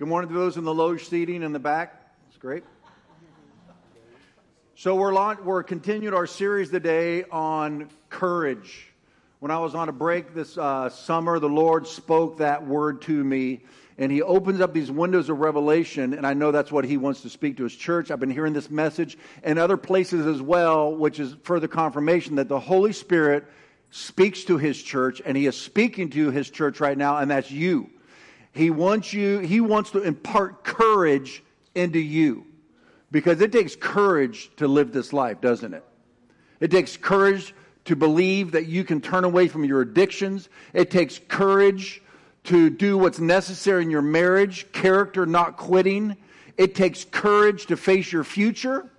Good morning to those in the loge seating in the back. That's great. So we're continued our series today on courage. When I was on a break this summer, the Lord spoke that word to me, and He opens up these windows of revelation, and I know that's what He wants to speak to His church. I've been hearing this message and other places as well, which is further confirmation that the Holy Spirit speaks to His church, and He is speaking to His church right now, and that's you. He wants to impart courage into you. Because it takes courage to live this life, doesn't it? It takes courage to believe that you can turn away from your addictions. It takes courage to do what's necessary in your marriage, character not quitting. It takes courage to face your future.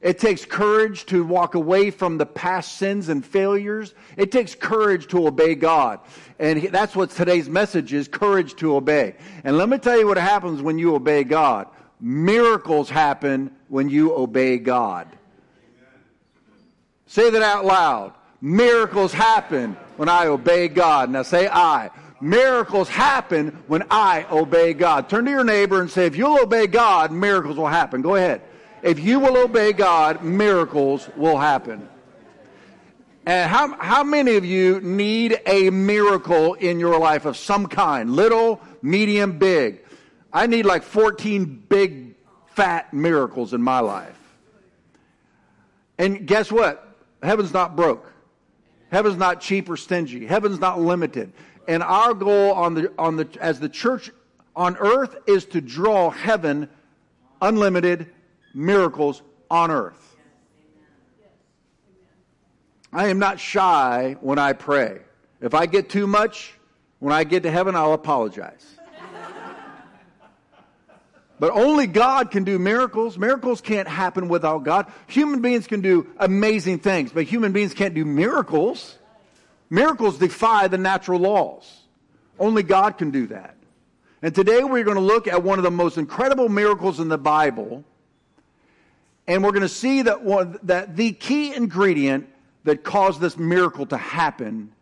It takes courage to walk away from the past sins and failures. It takes courage to obey God. And that's what today's message is, courage to obey. And let me tell you what happens when you obey God. Miracles happen when you obey God. Amen. Say that out loud. Miracles happen when I obey God. Now say I. Miracles happen when I obey God. Turn to your neighbor and say, if you'll obey God, miracles will happen. Go ahead. If you will obey God, miracles will happen. And how many of you need a miracle in your life of some kind? Little, medium, big. I need like 14 big, fat miracles in my life. And guess what? Heaven's not broke. Heaven's not cheap or stingy. Heaven's not limited. And our goal as the church on earth is to draw heaven unlimited miracles on earth. I am not shy when I pray. If I get too much, when I get to heaven, I'll apologize. But only God can do miracles. Miracles can't happen without God. Human beings can do amazing things, but human beings can't do miracles. Miracles defy the natural laws. Only God can do that. And today we're going to look at one of the most incredible miracles in the Bible. And we're going to see that the key ingredient that caused this miracle to happen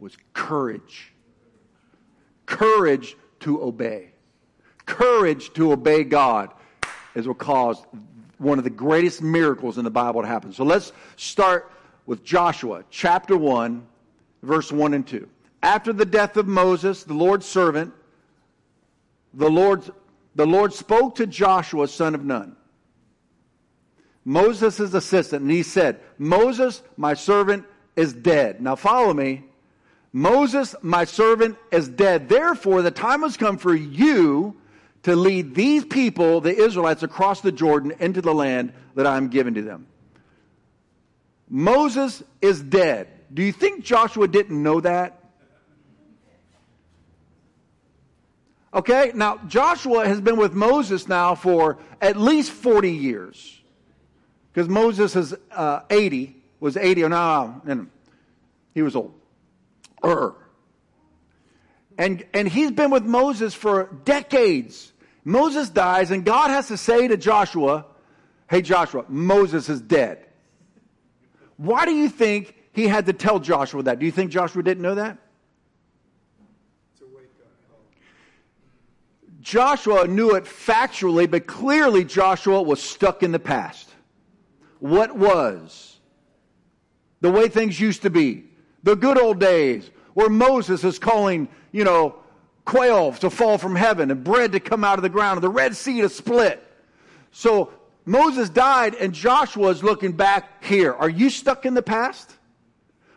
was courage. Courage to obey. Courage to obey God is what caused one of the greatest miracles in the Bible to happen. So let's start with Joshua, chapter 1, verse 1 and 2. After the death of Moses, the Lord's servant, the Lord spoke to Joshua, son of Nun, Moses' assistant, and he said, Moses, my servant, is dead. Now follow me. Moses, my servant, is dead. Therefore, the time has come for you to lead these people, the Israelites, across the Jordan into the land that I'm giving to them. Moses is dead. Do you think Joshua didn't know that? Okay, now Joshua has been with Moses now for at least 40 years. Because Moses is 80, he was old. And he's been with Moses for decades. Moses dies, and God has to say to Joshua, hey, Joshua, Moses is dead. Why do you think he had to tell Joshua that? Do you think Joshua didn't know that? Joshua knew it factually, but clearly Joshua was stuck in the past. What was? The way things used to be. The good old days where Moses is calling, quail to fall from heaven and bread to come out of the ground and the Red Sea to split. So Moses died and Joshua is looking back here. Are you stuck in the past?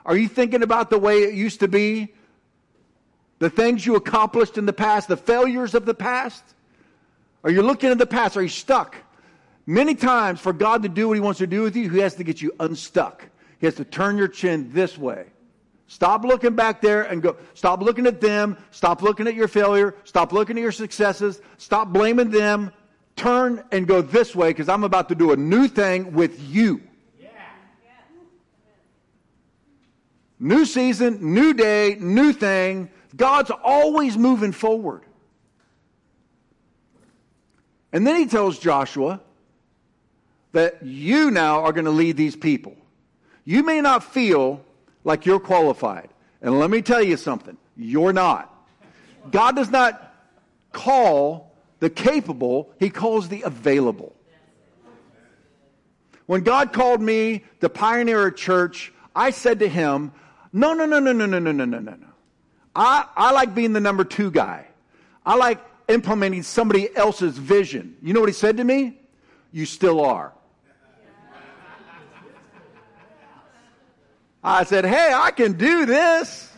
Are you thinking about the way it used to be? The things you accomplished in the past, the failures of the past? Are you looking at the past? Are you stuck? Many times for God to do what He wants to do with you, He has to get you unstuck. He has to turn your chin this way. Stop looking back there and go, stop looking at them, stop looking at your failure, stop looking at your successes, stop blaming them, turn and go this way because I'm about to do a new thing with you. Yeah. Yeah. New season, new day, new thing. God's always moving forward. And then He tells Joshua that you now are going to lead these people. You may not feel like you're qualified. And let me tell you something. You're not. God does not call the capable, he calls the available. When God called me to pioneer a church, I said to him, no. I like being the number two guy. I like implementing somebody else's vision. You know what he said to me? You still are. I said, hey, I can do this.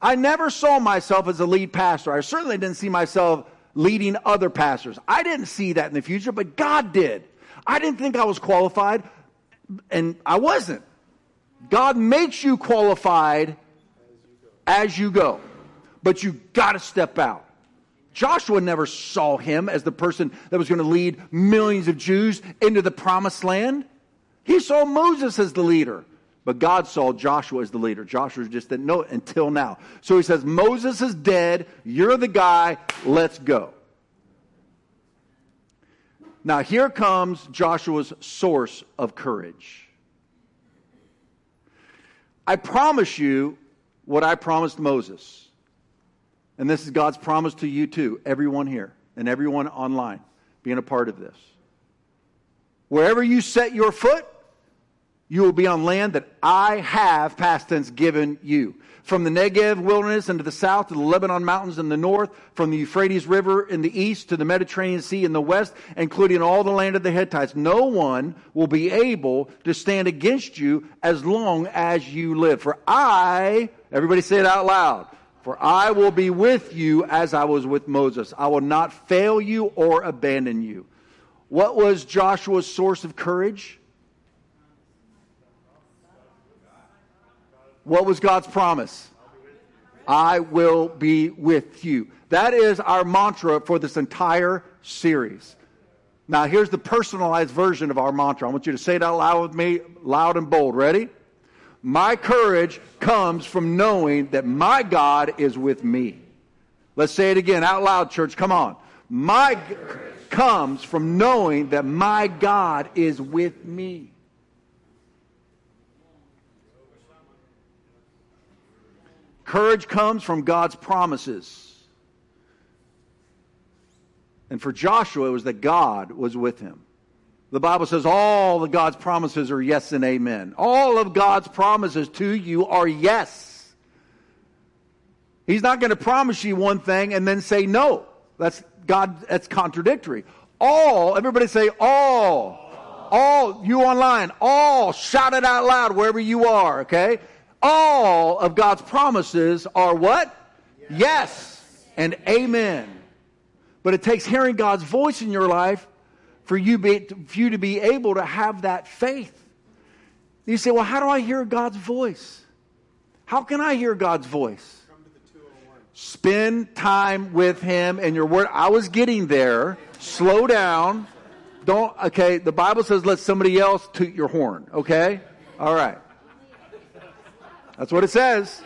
I never saw myself as a lead pastor. I certainly didn't see myself leading other pastors. I didn't see that in the future, but God did. I didn't think I was qualified, and I wasn't. God makes you qualified as you go, but you got to step out. Joshua never saw him as the person that was going to lead millions of Jews into the promised land. He saw Moses as the leader, but God saw Joshua as the leader. Joshua just didn't know it until now. So he says, Moses is dead. You're the guy. Let's go. Now here comes Joshua's source of courage. I promise you what I promised Moses. And this is God's promise to you too, everyone here and everyone online being a part of this. Wherever you set your foot, you will be on land that I have, past tense, given you. From the Negev wilderness into the south, to the Lebanon mountains in the north, from the Euphrates River in the east, to the Mediterranean Sea in the west, including all the land of the Hittites. No one will be able to stand against you as long as you live. For I, everybody say it out loud, for I will be with you as I was with Moses. I will not fail you or abandon you. What was Joshua's source of courage? What was God's promise? I will be with you. That is our mantra for this entire series. Now, here's the personalized version of our mantra. I want you to say it out loud with me, loud and bold. Ready? My courage comes from knowing that my God is with me. Let's say it again out loud, church. Come on. My courage comes from knowing that my God is with me. Courage comes from God's promises. And for Joshua, it was that God was with him. The Bible says all of God's promises are yes and amen. All of God's promises to you are yes. He's not going to promise you one thing and then say no. That's God. That's contradictory. All, everybody say all. All, you online, all, shout it out loud wherever you are, okay? All of God's promises are what? Yes and amen. But it takes hearing God's voice in your life for you to be able to have that faith. You say, well, how do I hear God's voice? How can I hear God's voice? Come to the 201. Spend time with him and your word. I was getting there. Slow down. Okay, the Bible says let somebody else toot your horn, okay? All right. That's what it says.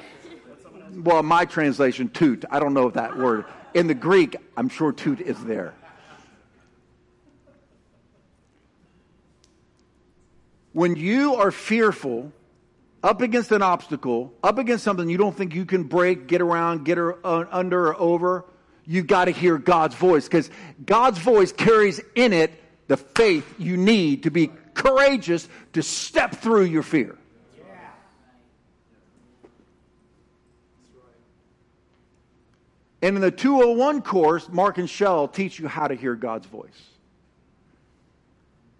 Well, my translation, toot. I don't know if that word. In the Greek, I'm sure toot is there. When you are fearful, up against an obstacle, up against something you don't think you can break, get around, get under or over, you've got to hear God's voice, because God's voice carries in it the faith you need to be courageous to step through your fear. And in the 201 course, Mark and Shell teach you how to hear God's voice.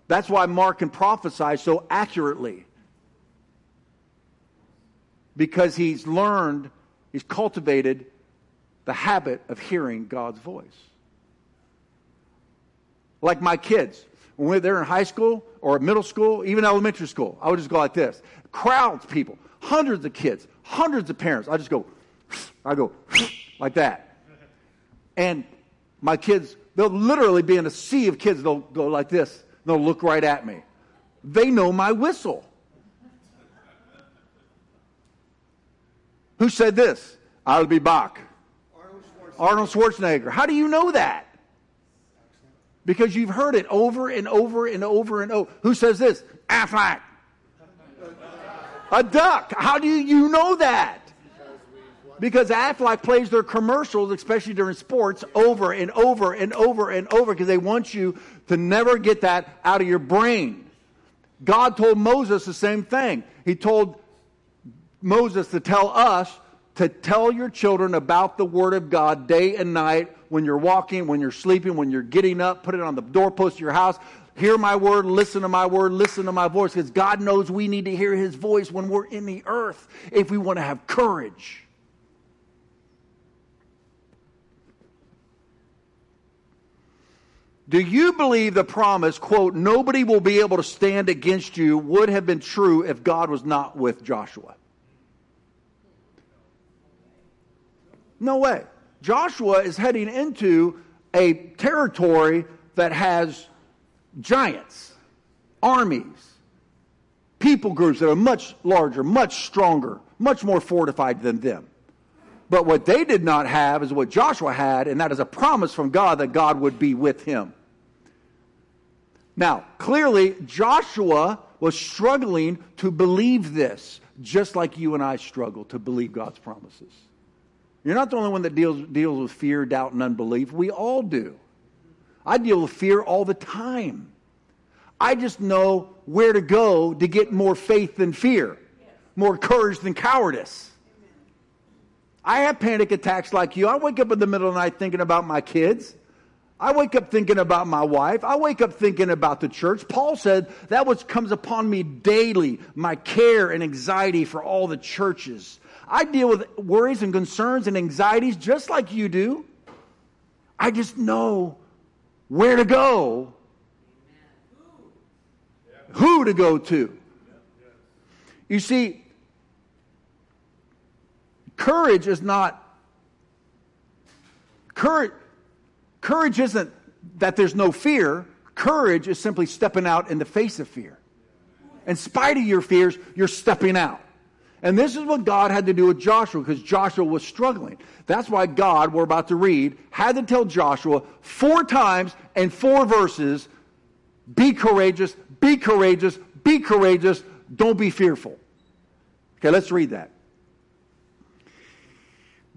That's why Mark can prophesy so accurately. Because he's cultivated the habit of hearing God's voice. Like my kids. When they're in high school or middle school, even elementary school, I would just go like this. Crowds of people, hundreds of kids, hundreds of parents. I go like that. And my kids, they'll literally be in a sea of kids. They'll go like this. They'll look right at me. They know my whistle. Who said this? I'll be back. Arnold Schwarzenegger. How do you know that? Because you've heard it over and over and over and over. Who says this? Affleck. A duck. How do you know that? Because Aflac plays their commercials, especially during sports, over and over and over and over, because they want you to never get that out of your brain. God told Moses the same thing. He told Moses to tell us to tell your children about the Word of God day and night, when you're walking, when you're sleeping, when you're getting up. Put it on the doorpost of your house. Hear my word, listen to my word, listen to my voice, because God knows we need to hear his voice when we're in the earth if we want to have courage. Do you believe the promise, quote, nobody will be able to stand against you, would have been true if God was not with Joshua? No way. Joshua is heading into a territory that has giants, armies, people groups that are much larger, much stronger, much more fortified than them. But what they did not have is what Joshua had, and that is a promise from God that God would be with him. Now, clearly, Joshua was struggling to believe this, just like you and I struggle to believe God's promises. You're not the only one that deals with fear, doubt, and unbelief. We all do. I deal with fear all the time. I just know where to go to get more faith than fear, more courage than cowardice. I have panic attacks like you. I wake up in the middle of the night thinking about my kids. I wake up thinking about my wife. I wake up thinking about the church. Paul said, that which comes upon me daily, my care and anxiety for all the churches. I deal with worries and concerns and anxieties just like you do. I just know where to go, who to go to. You see, courage isn't that there's no fear. Courage is simply stepping out in the face of fear. In spite of your fears, you're stepping out. And this is what God had to do with Joshua, because Joshua was struggling. That's why God, we're about to read, had to tell Joshua 4 times in 4 verses, be courageous, be courageous, be courageous, don't be fearful. Okay, let's read that.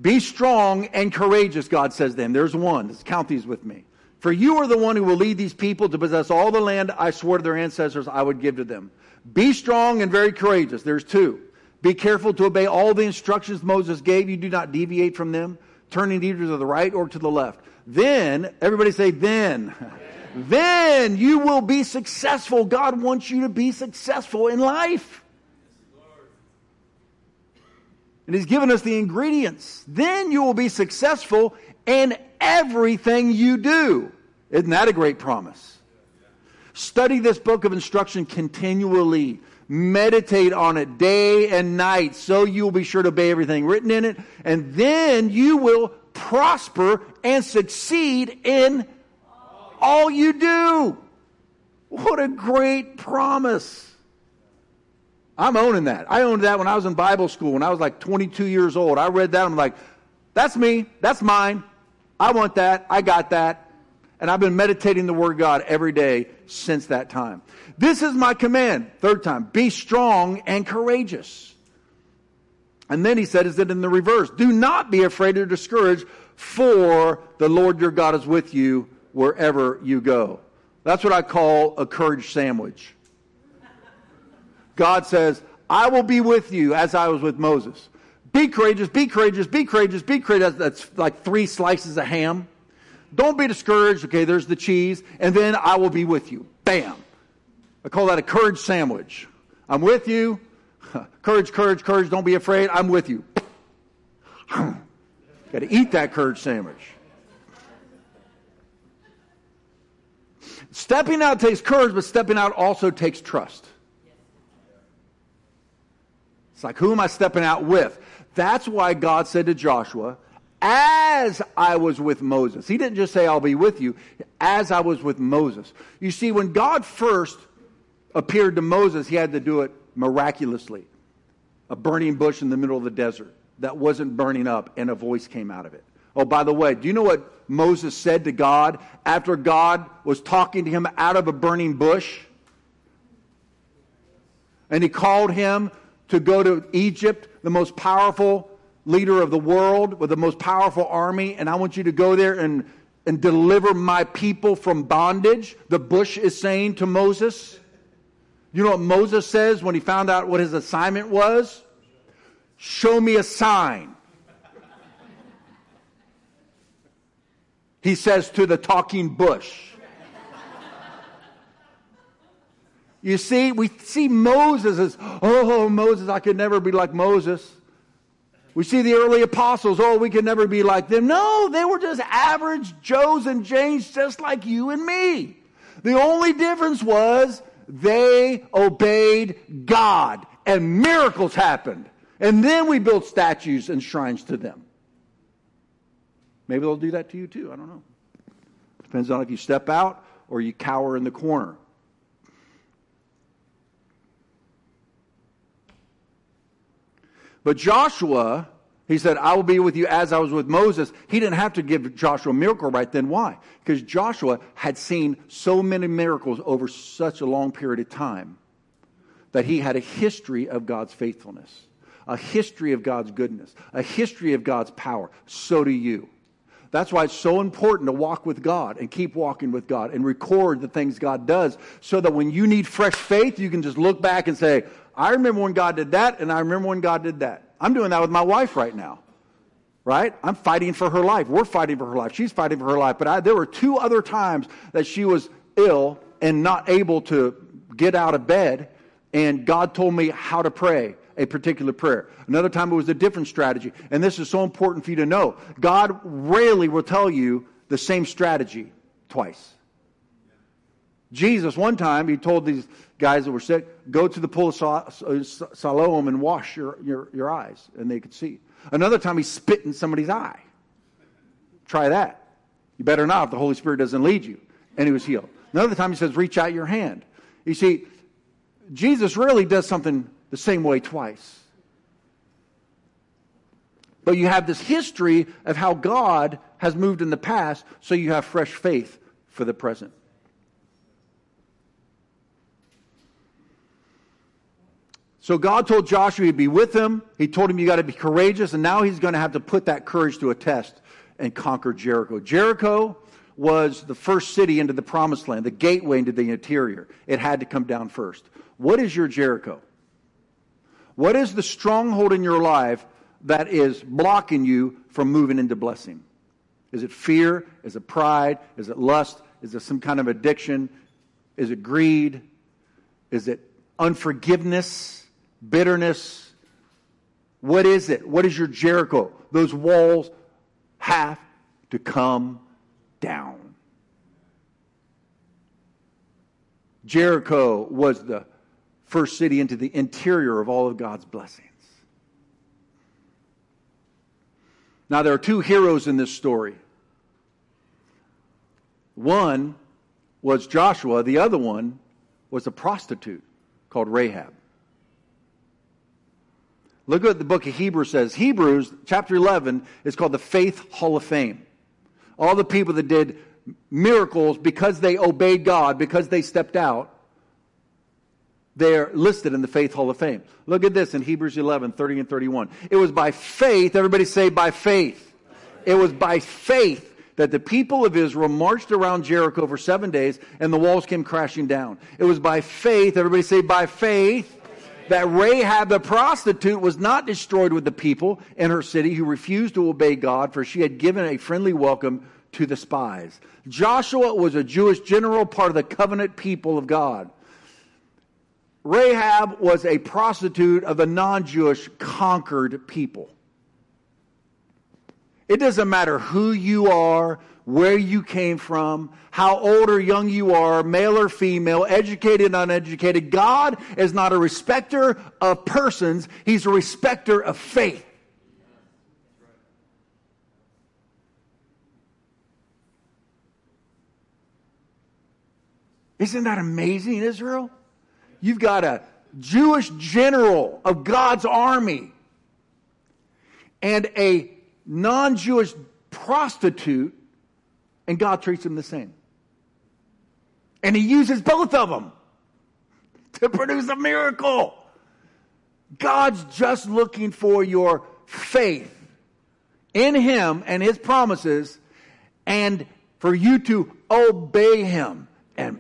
Be strong and courageous, God says to him. There's one. Let's count these with me. For you are the one who will lead these people to possess all the land I swore to their ancestors I would give to them. Be strong and very courageous. There's 2. Be careful to obey all the instructions Moses gave. You do not deviate from them, turning either to the right or to the left. Then, everybody say, then. Yeah. Then you will be successful. God wants you to be successful in life. And he's given us the ingredients. Then you will be successful in everything you do. Isn't that a great promise? Study this book of instruction continually. Meditate on it day and night, so you will be sure to obey everything written in it. And then you will prosper and succeed in all you do. What a great promise. I'm owning that. I owned that when I was in Bible school, when I was like 22 years old. I read that, I'm like, that's me, that's mine. I want that, I got that. And I've been meditating the Word of God every day since that time. This is my command, 3rd time, be strong and courageous. And then he said, is it in the reverse? Do not be afraid or discouraged, for the Lord your God is with you wherever you go. That's what I call a courage sandwich. God says, I will be with you as I was with Moses. Be courageous, be courageous, be courageous, be courageous. That's like 3 slices of ham. Don't be discouraged. Okay, there's the cheese. And then I will be with you. Bam. I call that a courage sandwich. I'm with you. Courage, courage, courage. Don't be afraid. I'm with you. Got to eat that courage sandwich. Stepping out takes courage, but stepping out also takes trust. It's like, who am I stepping out with? That's why God said to Joshua, as I was with Moses. He didn't just say, I'll be with you. As I was with Moses. You see, when God first appeared to Moses, he had to do it miraculously. A burning bush in the middle of the desert that wasn't burning up, and a voice came out of it. Oh, by the way, do you know what Moses said to God after God was talking to him out of a burning bush? And he called him to go to Egypt, the most powerful leader of the world with the most powerful army, and I want you to go there and deliver my people from bondage, the bush is saying to Moses. You know what Moses says when he found out what his assignment was? Show me a sign. He says to the talking bush. You see, we see Moses as, oh, Moses, I could never be like Moses. We see the early apostles, oh, we could never be like them. No, they were just average Joes and Janes just like you and me. The only difference was they obeyed God and miracles happened. And then we built statues and shrines to them. Maybe they'll do that to you too. I don't know. Depends on if you step out or you cower in the corner. But Joshua, he said, I will be with you as I was with Moses. He didn't have to give Joshua a miracle right then. Why? Because Joshua had seen so many miracles over such a long period of time that he had a history of God's faithfulness, a history of God's goodness, a history of God's power. So do you. That's why it's so important to walk with God and keep walking with God and record the things God does so that when you need fresh faith, you can just look back and say, I remember when God did that, and I remember when God did that. I'm doing that with my wife right now, right? I'm fighting for her life. We're fighting for her life. She's fighting for her life. But there were two other times that she was ill and not able to get out of bed, and God told me how to pray a particular prayer. Another time it was a different strategy. And this is so important for you to know. God rarely will tell you the same strategy twice. Jesus, one time, he told these guys that were sick, go to the pool of Siloam and wash your eyes, and they could see. Another time, he spit in somebody's eye. Try that. You better not if the Holy Spirit doesn't lead you. And he was healed. Another time, he says, reach out your hand. You see, Jesus rarely does something the same way twice. But you have this history of how God has moved in the past, so you have fresh faith for the present. So God told Joshua he'd be with him. He told him you got to be courageous, and now he's going to have to put that courage to a test and conquer Jericho. Jericho was the first city into the promised land, the gateway into the interior. It had to come down first. What is your Jericho? What is the stronghold in your life that is blocking you from moving into blessing? Is it fear? Is it pride? Is it lust? Is it some kind of addiction? Is it greed? Is it unforgiveness? Bitterness. What is it? What is your Jericho? Those walls have to come down. Jericho was the first city into the interior of all of God's blessings. Now, there are two heroes in this story. One was Joshua. The other one was a prostitute called Rahab. Look at what the book of Hebrews says. Hebrews chapter 11 is called the Faith Hall of Fame. All the people that did miracles because they obeyed God, because they stepped out, they're listed in the Faith Hall of Fame. Look at this in Hebrews 11, 30 and 31. It was by faith, everybody say by faith. It was by faith that the people of Israel marched around Jericho for 7 days and the walls came crashing down. It was by faith, everybody say by faith, that Rahab the prostitute was not destroyed with the people in her city who refused to obey God, for she had given a friendly welcome to the spies. Joshua was a Jewish general, part of the covenant people of God. Rahab was a prostitute of the non-Jewish conquered people. It doesn't matter who you are, where you came from, how old or young you are, male or female, educated, uneducated. God is not a respecter of persons. He's a respecter of faith. Isn't that amazing, Israel? You've got a Jewish general of God's army and a non-Jewish prostitute, and God treats them the same. And he uses both of them to produce a miracle. God's just looking for your faith. in Him and His promises, and for you to obey Him, and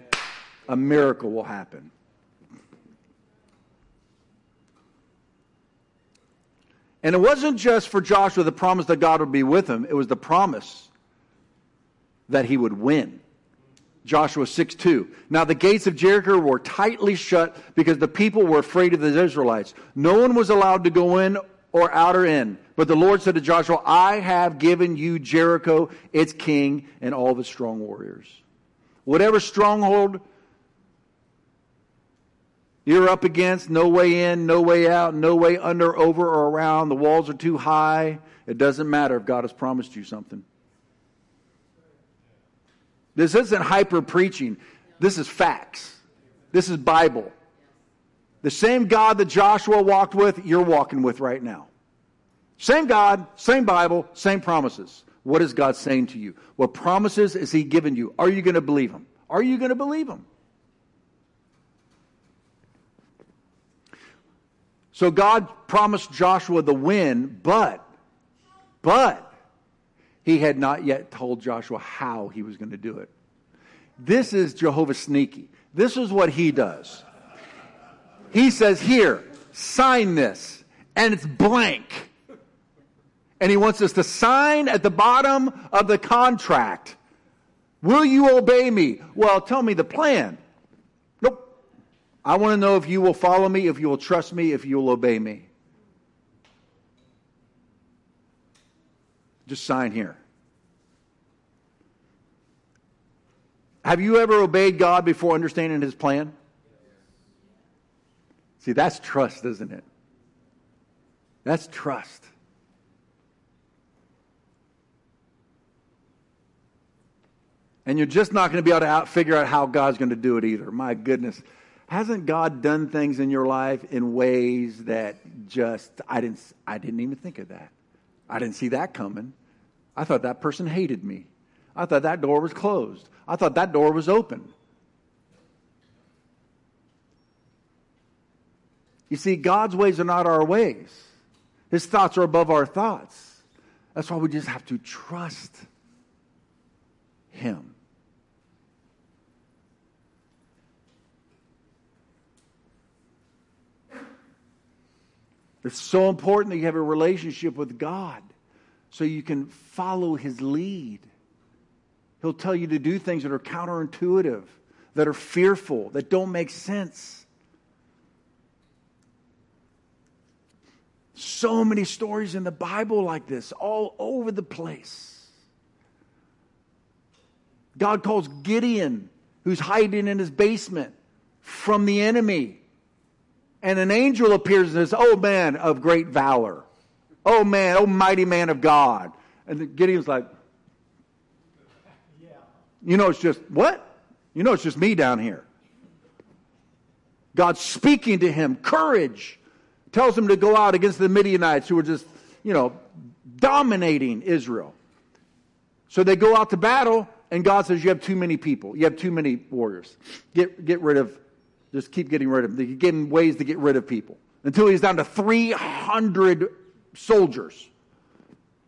a miracle will happen. And it wasn't just for Joshua the promise that God would be with him. It was the promise that he would win. Joshua 6:2. Now the gates of Jericho were tightly shut because the people were afraid of the Israelites. No one was allowed to go in or out or in. But the Lord said to Joshua, I have given you Jericho, its king, and all of its strong warriors. Whatever stronghold you're up against, no way in, no way out, no way under, over, or around. The walls are too high. It doesn't matter if God has promised you something. This isn't hyper preaching. This is facts. This is Bible. The same God that Joshua walked with, you're walking with right now. Same God, same Bible, same promises. What is God saying to you? What promises is He giving you? Are you going to believe Him? Are you going to believe Him? So God promised Joshua the win, but He had not yet told Joshua how He was going to do it. This is Jehovah Sneaky. This is what He does. He says, here, sign this, and it's blank. And He wants us to sign at the bottom of the contract. Will you obey me? Well, tell me the plan. I want to know if you will follow me, if you will trust me, if you will obey me. Just sign here. Have you ever obeyed God before understanding His plan? See, that's trust, isn't it? That's trust. And you're just not going to be able to figure out how God's going to do it either. My goodness. Hasn't God done things in your life in ways that just, I didn't even think of that. I didn't see that coming. I thought that person hated me. I thought that door was closed. I thought that door was open. You see, God's ways are not our ways. His thoughts are above our thoughts. That's why we just have to trust Him. It's so important that you have a relationship with God so you can follow His lead. He'll tell you to do things that are counterintuitive, that are fearful, that don't make sense. So many stories in the Bible like this, all over the place. God calls Gideon, who's hiding in his basement from the enemy. And an angel appears and says, oh, man of great valor. Oh, man, oh, mighty man of God. And Gideon's like, you know, it's just, what? You know, it's just me down here. God's speaking to him, courage. Tells him to go out against the Midianites who were just, you know, dominating Israel. So they go out to battle, and God says, you have too many people. You have too many warriors. Get rid of. Just keep getting rid of them. They give him ways to get rid of people. Until he's down to 300 soldiers.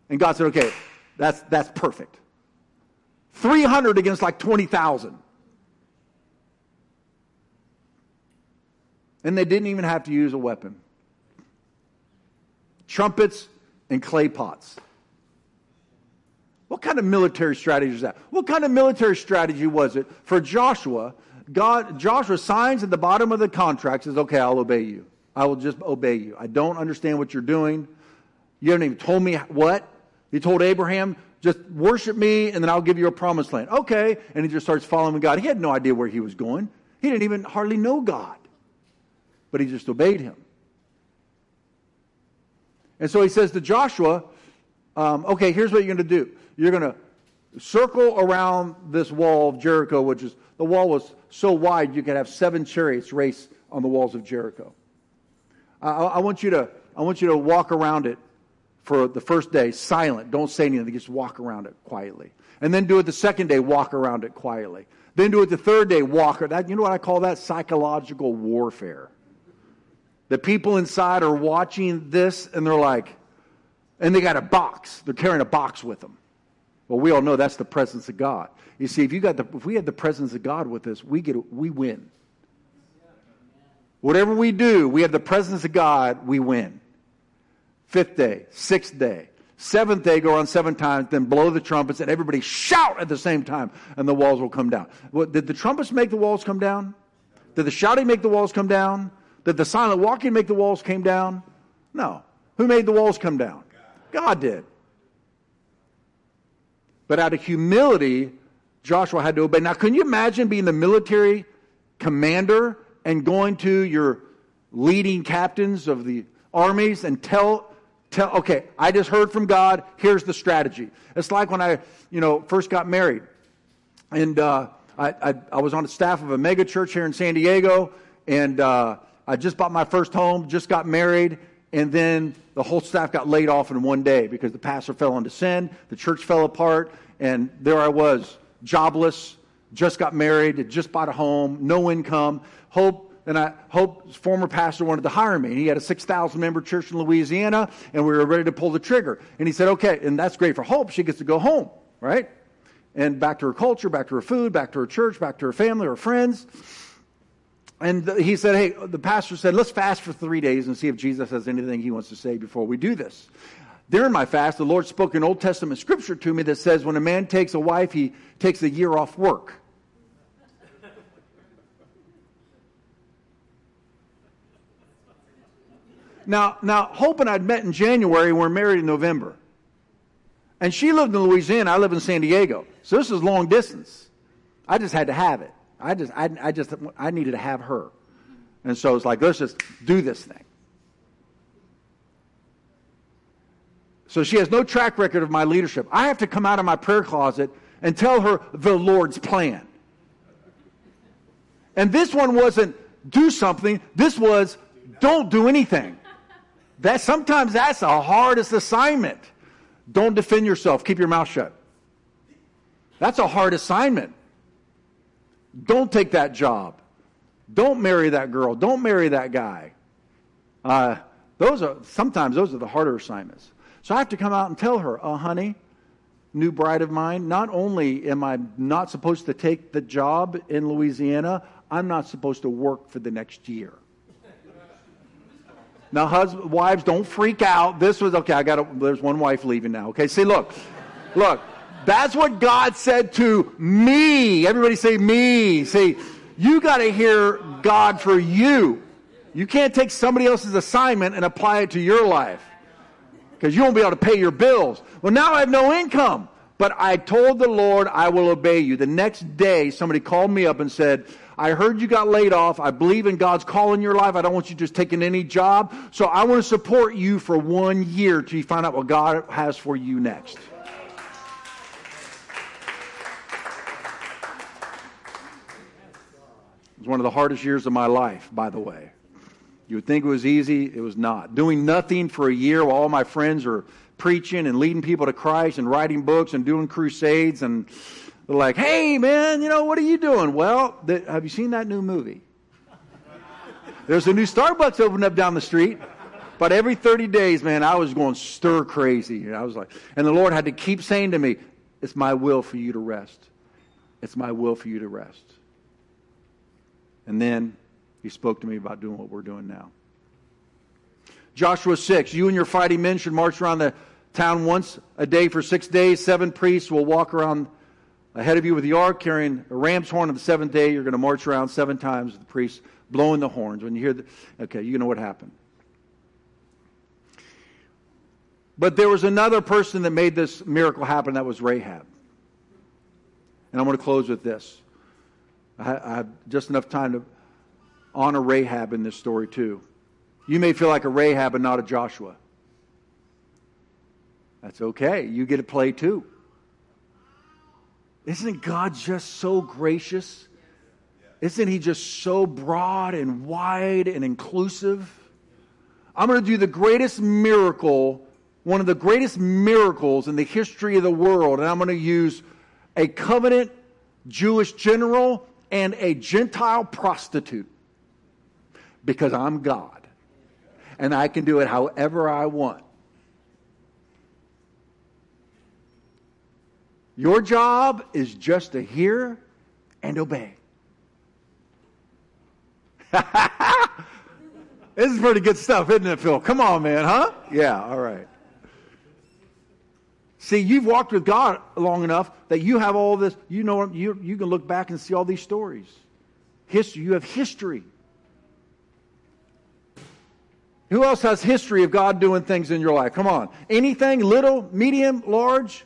And God said, okay, that's perfect. 300 against like 20,000. And they didn't even have to use a weapon. Trumpets and clay pots. What kind of military strategy is that? What kind of military strategy was it for Joshua? Joshua signs at the bottom of the contract, says, okay, I'll obey you. I will just obey you. I don't understand what you're doing. You haven't even told me what. He told Abraham, just worship me, and then I'll give you a promised land. Okay, and he just starts following God. He had no idea where he was going. He didn't even hardly know God. But he just obeyed Him. And so he says to Joshua, okay, here's what you're going to do. You're going to circle around this wall of Jericho, which is, the wall was so wide you could have 7 chariots race on the walls of Jericho. I want you to walk around it for the first day, silent. Don't say anything. Just walk around it quietly. And then do it the second day, walk around it quietly. Then do it the third day, walk. You know what I call that? Psychological warfare. The people inside are watching this, and they're like, And they got a box. They're carrying a box with them. Well, we all know that's the presence of God. You see, if we had the presence of God with us, we win. Whatever we do, we have the presence of God, we win. 5th day, 6th day, 7th day, go on 7 times, then blow the trumpets, and everybody shout at the same time, and the walls will come down. Well, did the trumpets make the walls come down? Did the shouting make the walls come down? Did the silent walking make the walls come down? No. Who made the walls come down? God did. But out of humility, Joshua had to obey. Now, can you imagine being the military commander and going to your leading captains of the armies and tell, okay, I just heard from God, here's the strategy. It's like when I, first got married. And I was on the staff of a mega church here in San Diego. And I just bought my first home, just got married. And then the whole staff got laid off in one day because the pastor fell into sin, the church fell apart, and there I was, jobless, just got married, just bought a home, no income. Hope's former pastor wanted to hire me. He had a 6,000-member church in Louisiana, and we were ready to pull the trigger. And he said, okay, and that's great for Hope. She gets to go home, right? And back to her culture, back to her food, back to her church, back to her family, her friends. And he said, hey, the pastor said, let's fast for 3 days and see if Jesus has anything he wants to say before we do this. During my fast, the Lord spoke an Old Testament scripture to me that says when a man takes a wife, he takes a year off work. Now, Hope and I'd met in January, and we're married in November. And she lived in Louisiana, I live in San Diego. So this is long distance. I just had to have it. I needed to have her. And so it's like, let's just do this thing. So she has no track record of my leadership. I have to come out of my prayer closet and tell her the Lord's plan. And this one wasn't do something. This was don't do anything. Sometimes that's the hardest assignment. Don't defend yourself. Keep your mouth shut. That's a hard assignment. Don't take that job. Don't marry that girl. Don't marry that guy. Those are the harder assignments. So I have to come out and tell her, oh, honey, new bride of mine, not only am I not supposed to take the job in Louisiana, I'm not supposed to work for the next year. Now, wives, don't freak out. This was, okay, there's one wife leaving now. Okay, see, look. That's what God said to me. Everybody say me. See, you got to hear God for you. You can't take somebody else's assignment and apply it to your life because you won't be able to pay your bills. Well, now I have no income, but I told the Lord I will obey you. The next day, somebody called me up and said, I heard you got laid off. I believe in God's call in your life. I don't want you just taking any job. So I want to support you for 1 year till you find out what God has for you next. It was one of the hardest years of my life, by the way. You would think it was easy. It was not. Doing nothing for a year while all my friends are preaching and leading people to Christ and writing books and doing crusades. And they're like, hey, man, what are you doing? Well, have you seen that new movie? There's a new Starbucks opened up down the street. But every 30 days, man, I was going stir crazy. I was like, and the Lord had to keep saying to me, it's my will for you to rest. It's my will for you to rest. And then he spoke to me about doing what we're doing now. Joshua 6, you and your fighting men should march around the town once a day for 6 days. 7 priests will walk around ahead of you with the ark carrying a ram's horn. On the 7th day, you're going to march around 7 times with the priests blowing the horns. When you hear okay, you know what happened. But there was another person that made this miracle happen. That was Rahab. And I'm going to close with this. I have just enough time to honor Rahab in this story too. You may feel like a Rahab and not a Joshua. That's okay. You get to play too. Isn't God just so gracious? Isn't He just so broad and wide and inclusive? I'm going to do the greatest miracle, one of the greatest miracles in the history of the world, and I'm going to use a covenant Jewish general and a Gentile prostitute, because I'm God and I can do it however I want. Your job is just to hear and obey. This is pretty good stuff, isn't it, Phil? Come on, man, huh? Yeah, all right. See, you've walked with God long enough that you have all this. You know, you can look back and see all these stories. History. You have history. Who else has history of God doing things in your life? Come on. Anything, little, medium, large?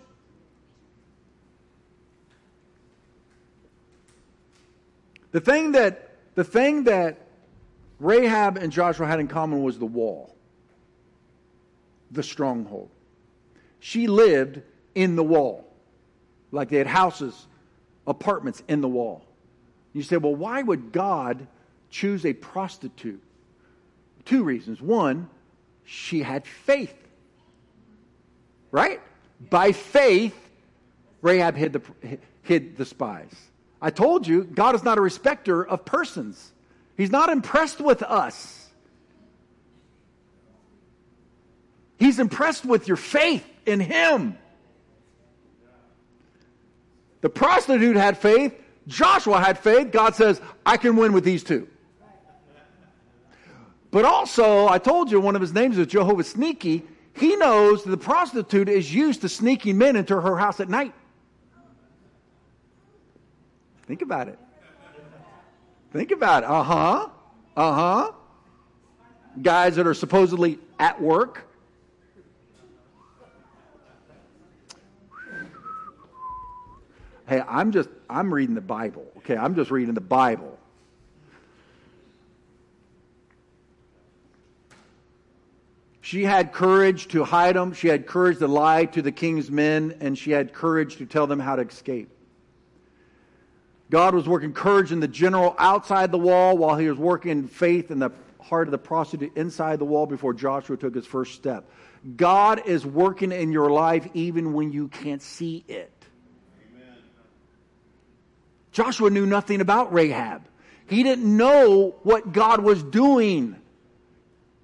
The thing that Rahab and Joshua had in common was the wall, the stronghold. She lived in the wall. Like they had houses, apartments in the wall. You say, well, why would God choose a prostitute? 2 reasons. 1, she had faith. Right? By faith, Rahab hid the spies. I told you, God is not a respecter of persons. He's not impressed with us. He's impressed with your faith in Him. The prostitute had faith. Joshua had faith. God says, I can win with these two. But also, I told you one of his names is Jehovah Sneaky. He knows that the prostitute is used to sneaking men into her house at night. Think about it. Think about it. Uh-huh. Uh-huh. Guys that are supposedly at work. Hey, I'm reading the Bible. Okay, I'm just reading the Bible. She had courage to hide them. She had courage to lie to the king's men. And she had courage to tell them how to escape. God was working courage in the general outside the wall while he was working faith in the heart of the prostitute inside the wall before Joshua took his first step. God is working in your life even when you can't see it. Amen. Joshua knew nothing about Rahab. He didn't know what God was doing.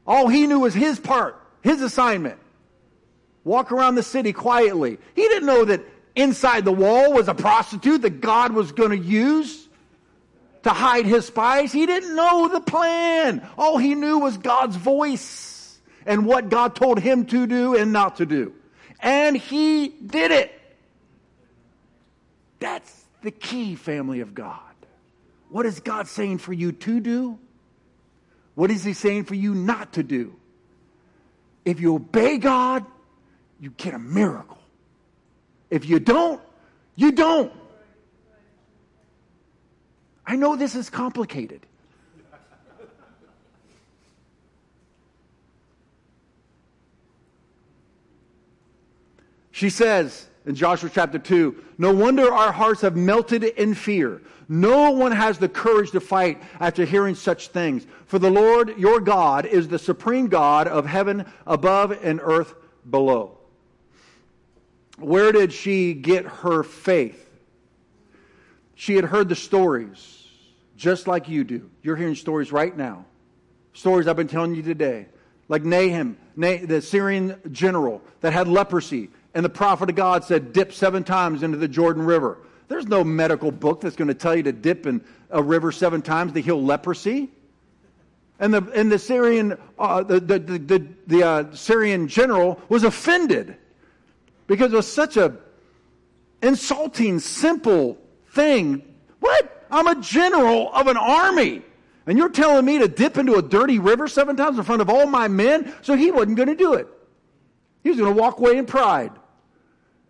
All he knew was his part, his assignment. Walk around the city quietly. He didn't know that inside the wall was a prostitute that God was going to use to hide his spies. He didn't know the plan. All he knew was God's voice and what God told him to do and not to do. And he did it. That's the key, family of God. What is God saying for you to do? What is he saying for you not to do? If you obey God, you get a miracle. If you don't, you don't. I know this is complicated. She says in Joshua chapter 2, no wonder our hearts have melted in fear. No one has the courage to fight after hearing such things. For the Lord your God is the supreme God of heaven above and earth below. Where did she get her faith? She had heard the stories, just like you do. You're hearing stories right now. Stories I've been telling you today. Like Nahum, the Syrian general that had leprosy. And the prophet of God said, dip 7 times into the Jordan River. There's no medical book that's going to tell you to dip in a river 7 times to heal leprosy. And the Syrian, Syrian general was offended. Because it was such a insulting, simple thing. What? I'm a general of an army. And you're telling me to dip into a dirty river 7 times in front of all my men? So he wasn't going to do it. He was going to walk away in pride.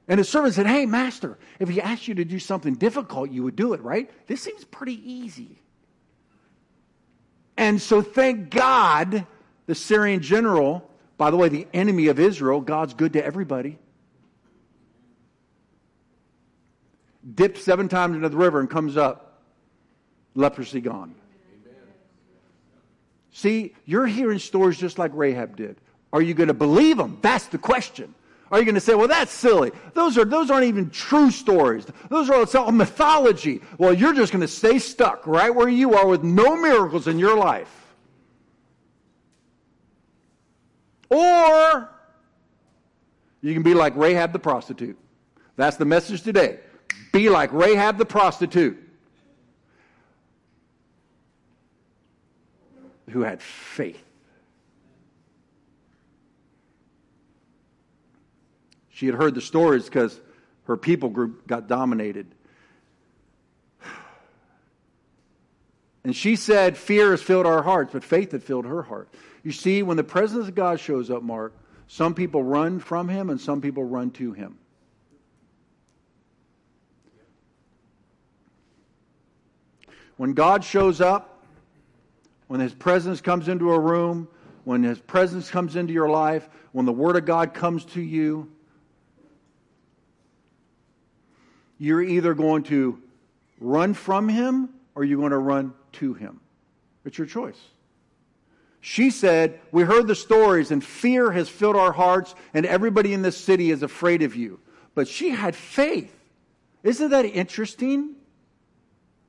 And his servant said, hey, master, if he asked you to do something difficult, you would do it, right? This seems pretty easy. And so thank God, the Syrian general, by the way, the enemy of Israel, God's good to everybody, dipped 7 times into the river and comes up, leprosy gone. Amen. See, you're hearing stories just like Rahab did. Are you going to believe them? That's the question. Are you going to say, well, that's silly. Those aren't even true stories. It's all mythology. Well, you're just going to stay stuck right where you are with no miracles in your life. Or you can be like Rahab the prostitute. That's the message today. Be like Rahab the prostitute, who had faith. She had heard the stories because her people group got dominated. And she said, fear has filled our hearts, but faith had filled her heart. You see, when the presence of God shows up, Mark, some people run from him and some people run to him. When God shows up, when his presence comes into a room, when his presence comes into your life, when the word of God comes to you, you're either going to run from him or you're going to run to him. It's your choice. She said, we heard the stories and fear has filled our hearts and everybody in this city is afraid of you. But she had faith. Isn't that interesting?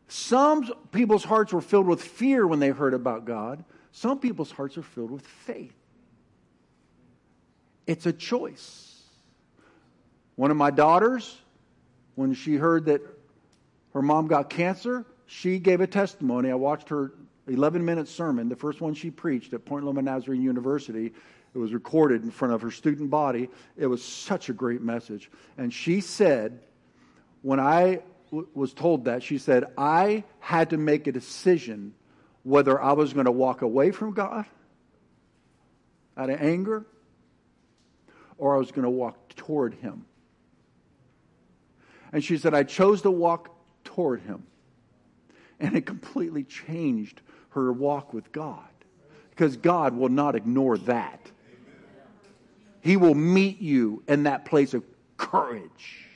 Some people's hearts were filled with fear when they heard about God. Some people's hearts are filled with faith. It's a choice. One of my daughters, when she heard that her mom got cancer, she gave a testimony. I watched her 11-minute sermon, the first one she preached at Point Loma Nazarene University. It was recorded in front of her student body. It was such a great message. And she said, when I was told that, she said, I had to make a decision whether I was going to walk away from God out of anger or I was going to walk toward him. And she said, I chose to walk toward him. And it completely changed her walk with God. Because God will not ignore that. He will meet you in that place of courage.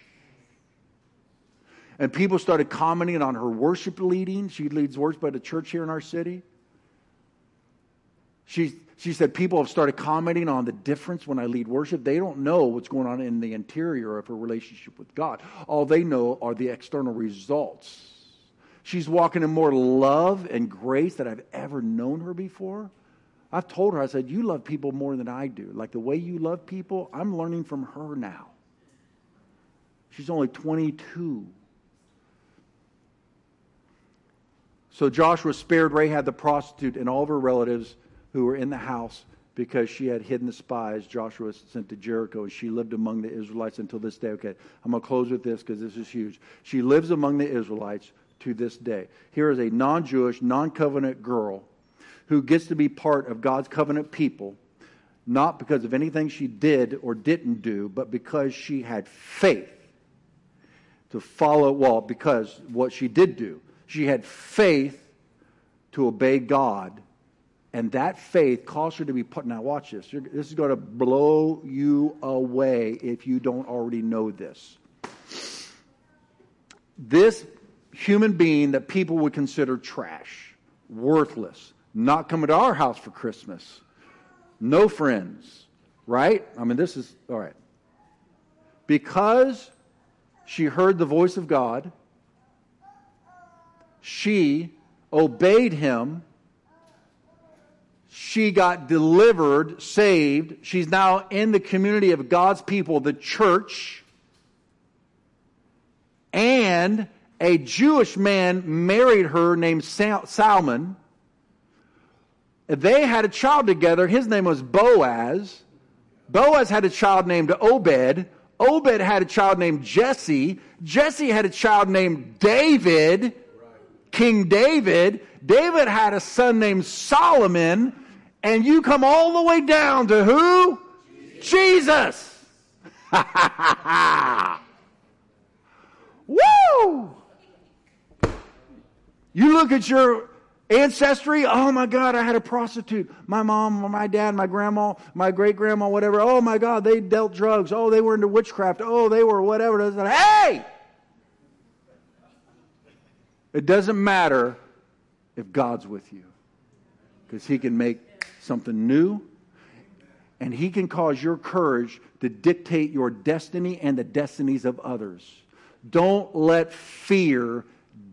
And people started commenting on her worship leading. She leads worship at a church here in our city. She said people have started commenting on the difference when I lead worship. They don't know what's going on in the interior of her relationship with God. All they know are the external results. She's walking in more love and grace than I've ever known her before. I've told her, I said, you love people more than I do. Like the way you love people, I'm learning from her now. She's only 22. So Joshua spared Rahab the prostitute and all of her relatives who were in the house because she had hidden the spies Joshua sent to Jericho, and she lived among the Israelites until this day. Okay, I'm going to close with this because this is huge. She lives among the Israelites to this day. Here is a non-Jewish, non-covenant girl who gets to be part of God's covenant people, not because of anything she did or didn't do, but because she had faith to follow, well, because what she did do. She had faith to obey God, and that faith caused her to be put, now watch this. This is going to blow you away if you don't already know this. This human being that people would consider trash, worthless, not coming to our house for Christmas, no friends, right? I mean, this is, all right. Because she heard the voice of God, she obeyed him, she got delivered, saved, she's now in the community of God's people, the church, and a Jewish man married her named Salmon. They had a child together. His name was Boaz. Boaz had a child named Obed. Obed had a child named Jesse. Jesse had a child named David, King David. David had a son named Solomon. And you come all the way down to who? Jesus. Ha, ha, ha, ha. Woo! You look at your ancestry, oh my God, I had a prostitute. My mom, my dad, my grandma, my great-grandma, whatever. Oh my God, they dealt drugs. Oh, they were into witchcraft. Oh, they were whatever. Hey! It doesn't matter if God's with you, because he can make something new, and he can cause your courage to dictate your destiny and the destinies of others. Don't let fear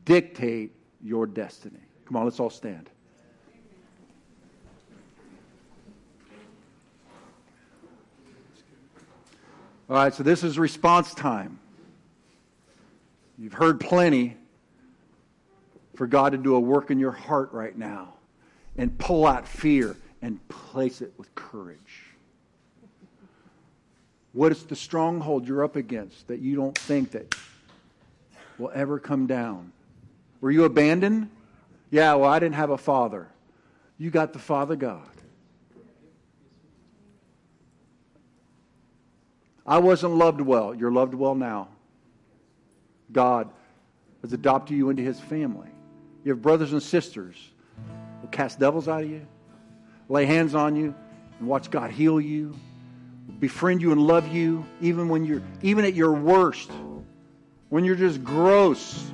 dictate your destiny. Come on, let's all stand. All right, so this is response time. You've heard plenty for God to do a work in your heart right now and pull out fear and place it with courage. What is the stronghold you're up against that you don't think that will ever come down? Were you abandoned? Yeah, well, I didn't have a father. You got the Father God. I wasn't loved well. You're loved well now. God has adopted you into His family. You have brothers and sisters. We'll cast devils out of you, lay hands on you, and watch God heal you, befriend you and love you, even at your worst, when you're just gross.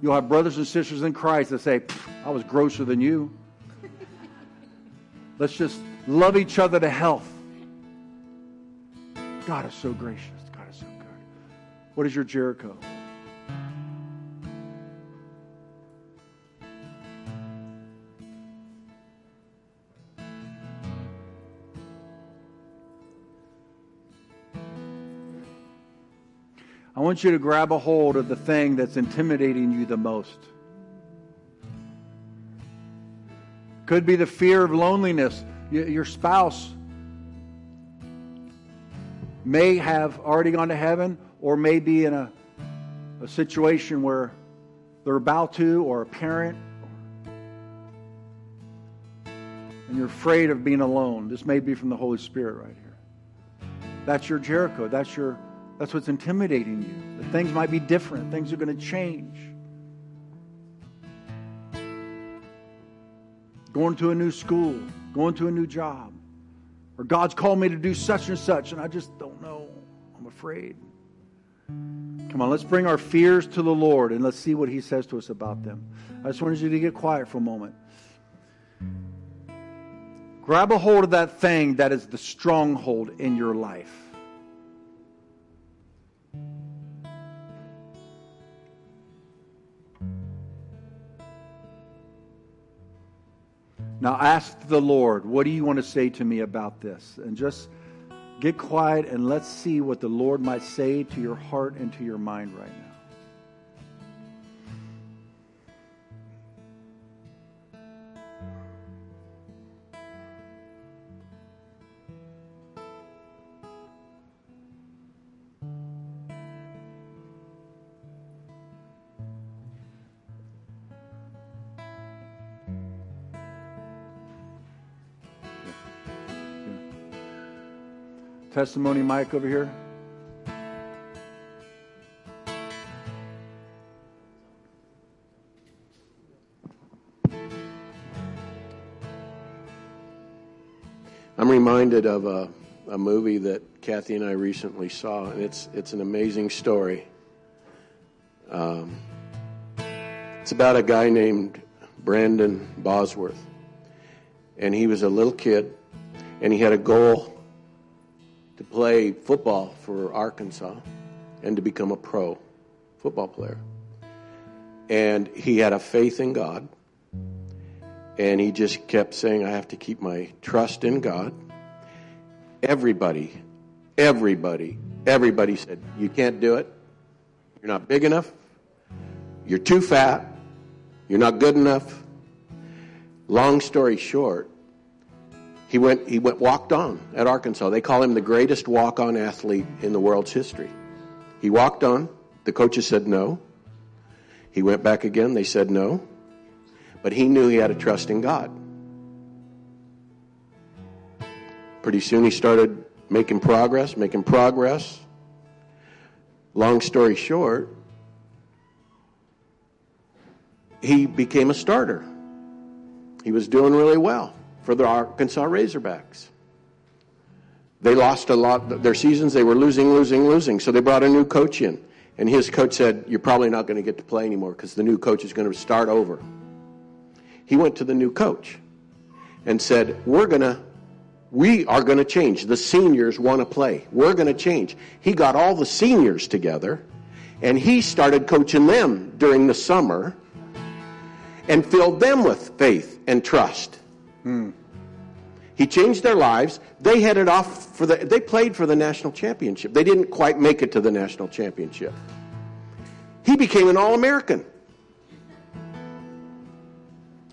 You'll have brothers and sisters in Christ that say, I was grosser than you. Let's just love each other to health. God is so gracious. God is so good. What is your Jericho? I want you to grab a hold of the thing that's intimidating you the most. Could be the fear of loneliness. Your spouse may have already gone to heaven, or may be in a situation where they're about to, or a parent, and you're afraid of being alone. This may be from the Holy Spirit right here. That's your Jericho. That's what's intimidating you. That things might be different. Things are going to change. Going to a new school. Going to a new job. Or God's called me to do such and such, and I just don't know. I'm afraid. Come on, let's bring our fears to the Lord, and let's see what He says to us about them. I just wanted you to get quiet for a moment. Grab a hold of that thing that is the stronghold in your life. Now ask the Lord, what do you want to say to me about this? And just get quiet and let's see what the Lord might say to your heart and to your mind right now. Testimony mic over here. I'm reminded of a movie that Kathy and I recently saw, and it's an amazing story. It's about a guy named Brandon Bosworth, and he was a little kid, and he had a goal to play football for Arkansas and to become a pro football player. And he had a faith in God, and he just kept saying, I have to keep my trust in God. Everybody said, you can't do it. You're not big enough. You're too fat. You're not good enough. Long story short, He walked on at Arkansas. They call him the greatest walk-on athlete in the world's history. He walked on. The coaches said no. He went back again. They said no. But he knew he had to trust in God. Pretty soon he started making progress. Long story short, he became a starter. He was doing really well for the Arkansas Razorbacks. They lost a lot. Their seasons, they were losing. So they brought a new coach in. And his coach said, you're probably not going to get to play anymore because the new coach is going to start over. He went to the new coach and said, we are going to change. The seniors want to play. We're going to change. He got all the seniors together, and he started coaching them during the summer and filled them with faith and trust. He changed their lives. They headed off they played for the national championship. They didn't quite make it to the national championship. He became an All-American.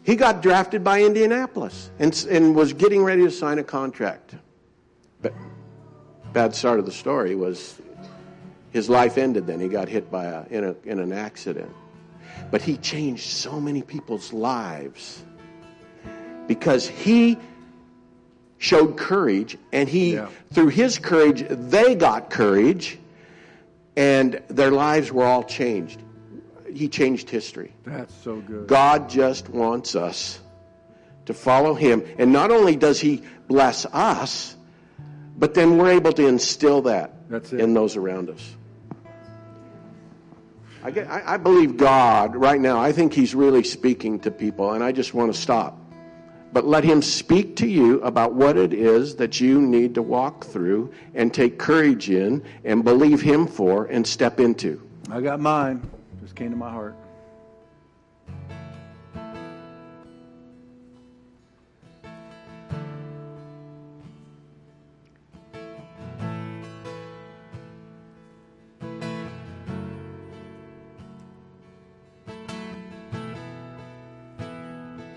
He got drafted by Indianapolis and was getting ready to sign a contract. But bad start of the story was his life ended then. He got hit by in an accident. But he changed so many people's lives because he showed courage, and through his courage, they got courage, and their lives were all changed. He changed history. That's so good. God just wants us to follow him. And not only does he bless us, but then we're able to instill that in those around us. I believe God right now, I think he's really speaking to people, and I just want to stop. But let him speak to you about what it is that you need to walk through and take courage in and believe him for and step into. I got mine. Just came to my heart.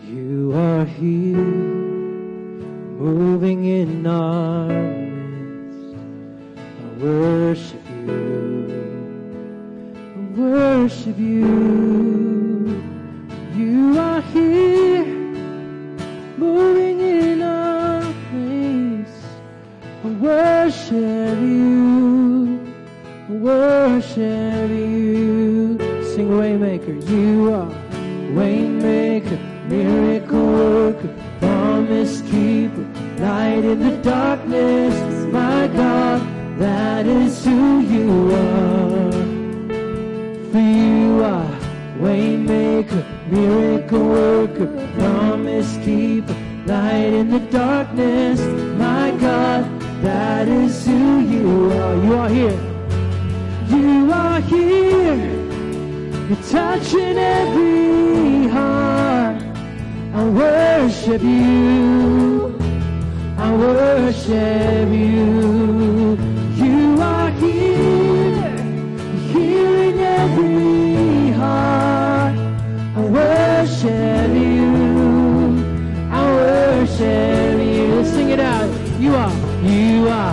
You are here, moving in our midst. I worship you, I worship you. You are here, moving in our place. I worship you, I worship you. Sing Waymaker, you are Waymaker. Miracle worker, promise keeper, light in the darkness, my God, that is who you are. For you are Waymaker, miracle worker, promise keeper, light in the darkness, my God, that is who you are. You are here. You are here. You're touching every heart. I worship you, I worship you. You are here, healing every heart. I worship you, I worship you. Let's sing it out. You are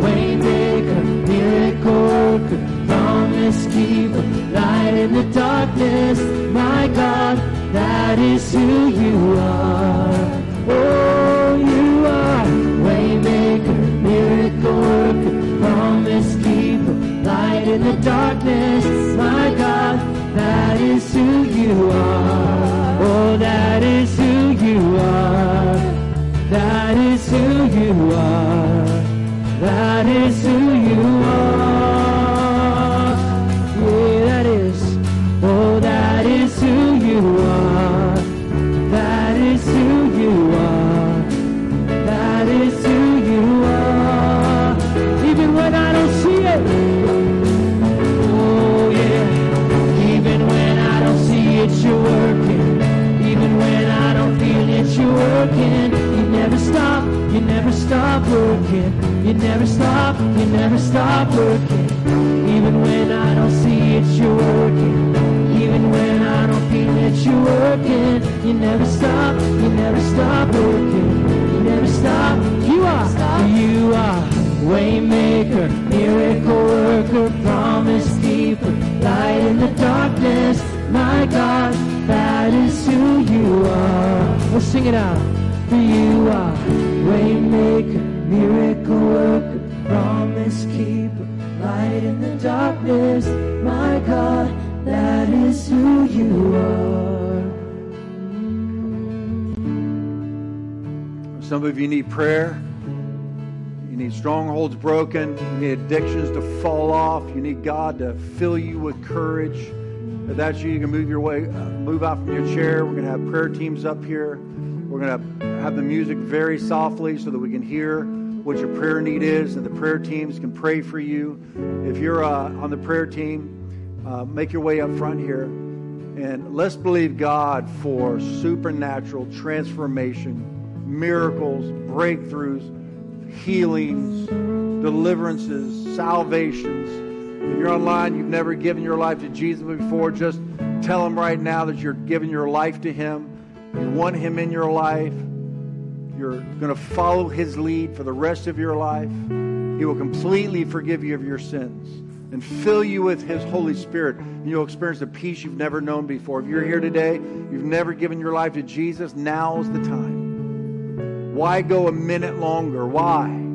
Waymaker, miracle worker, promise keeper, light in the darkness, my God. That is who you are. Oh, you are Waymaker, miracle worker, promise keeper, light in the darkness, my God. That is who you are. Oh, that is who you are. That is who you are. That is who you are. Yeah, that is. Oh, that is who you are. You're working, even when I don't feel it. You're working. You never stop. You never stop working. You never stop. You never stop working. Even when I don't see it, you're working. Even when I don't feel it, you're working. You never stop. You never stop working. You never stop. You are. You are Waymaker, miracle worker, promise keeper, light in the darkness. My God, that is who you are. Let's sing it out. For you are Waymaker, miracle worker, promise keeper, light in the darkness. My God, that is who you are. Some of you need prayer. You need strongholds broken. You need addictions to fall off. You need God to fill you with courage. If that's you, you can move out from your chair. We're going to have prayer teams up here. We're going to have the music very softly so that we can hear what your prayer need is, and the prayer teams can pray for you. If you're on the prayer team, make your way up front here, and let's believe God for supernatural transformation, miracles, breakthroughs, healings, deliverances, salvations. If you're online, you've never given your life to Jesus before, just tell him right now that you're giving your life to him. You want him in your life. You're going to follow his lead for the rest of your life. He will completely forgive you of your sins and fill you with his Holy Spirit, and you'll experience a peace you've never known before. If you're here today, you've never given your life to Jesus, now's the time. Why go a minute longer? Why?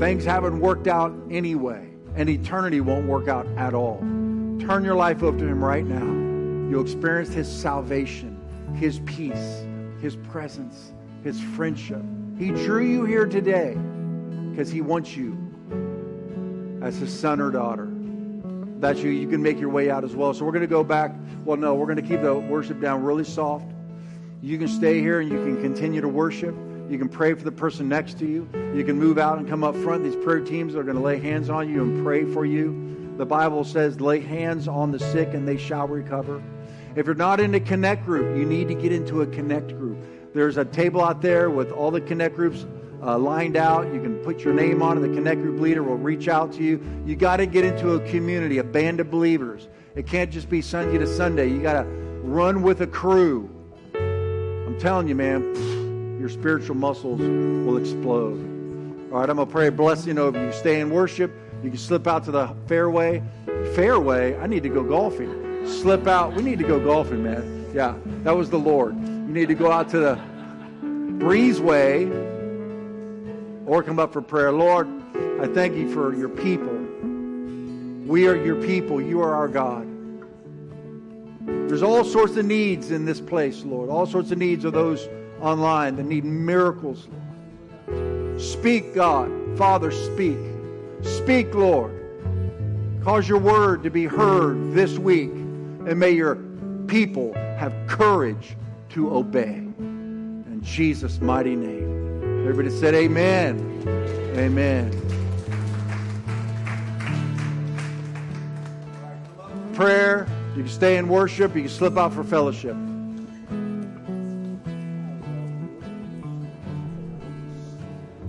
Things haven't worked out anyway, and eternity won't work out at all. Turn your life over to him right now. You'll experience his salvation, his peace, his presence, his friendship. He drew you here today because he wants you as his son or daughter. That's you. You can make your way out as well. So we're going to go back. Well, no, we're going to keep the worship down really soft. You can stay here and you can continue to worship. You can pray for the person next to you. You can move out and come up front. These prayer teams are going to lay hands on you and pray for you. The Bible says, lay hands on the sick and they shall recover. If you're not in a connect group, you need to get into a connect group. There's a table out there with all the connect groups lined out. You can put your name on it. The connect group leader will reach out to you. You got to get into a community, a band of believers. It can't just be Sunday to Sunday. You got to run with a crew. I'm telling you, man, your spiritual muscles will explode. All right, I'm going to pray a blessing over you. Stay in worship. You can slip out to the fairway. Fairway? I need to go golfing. Slip out. We need to go golfing, man. Yeah, that was the Lord. You need to go out to the breezeway or come up for prayer. Lord, I thank you for your people. We are your people. You are our God. There's all sorts of needs in this place, Lord. All sorts of needs of those online that need miracles, Lord. Speak, God. Father, speak. Speak, Lord. Cause your word to be heard this week, and may your people have courage to obey. In Jesus' mighty name. Everybody said amen. Amen. Prayer. You can stay in worship. You can slip out for fellowship.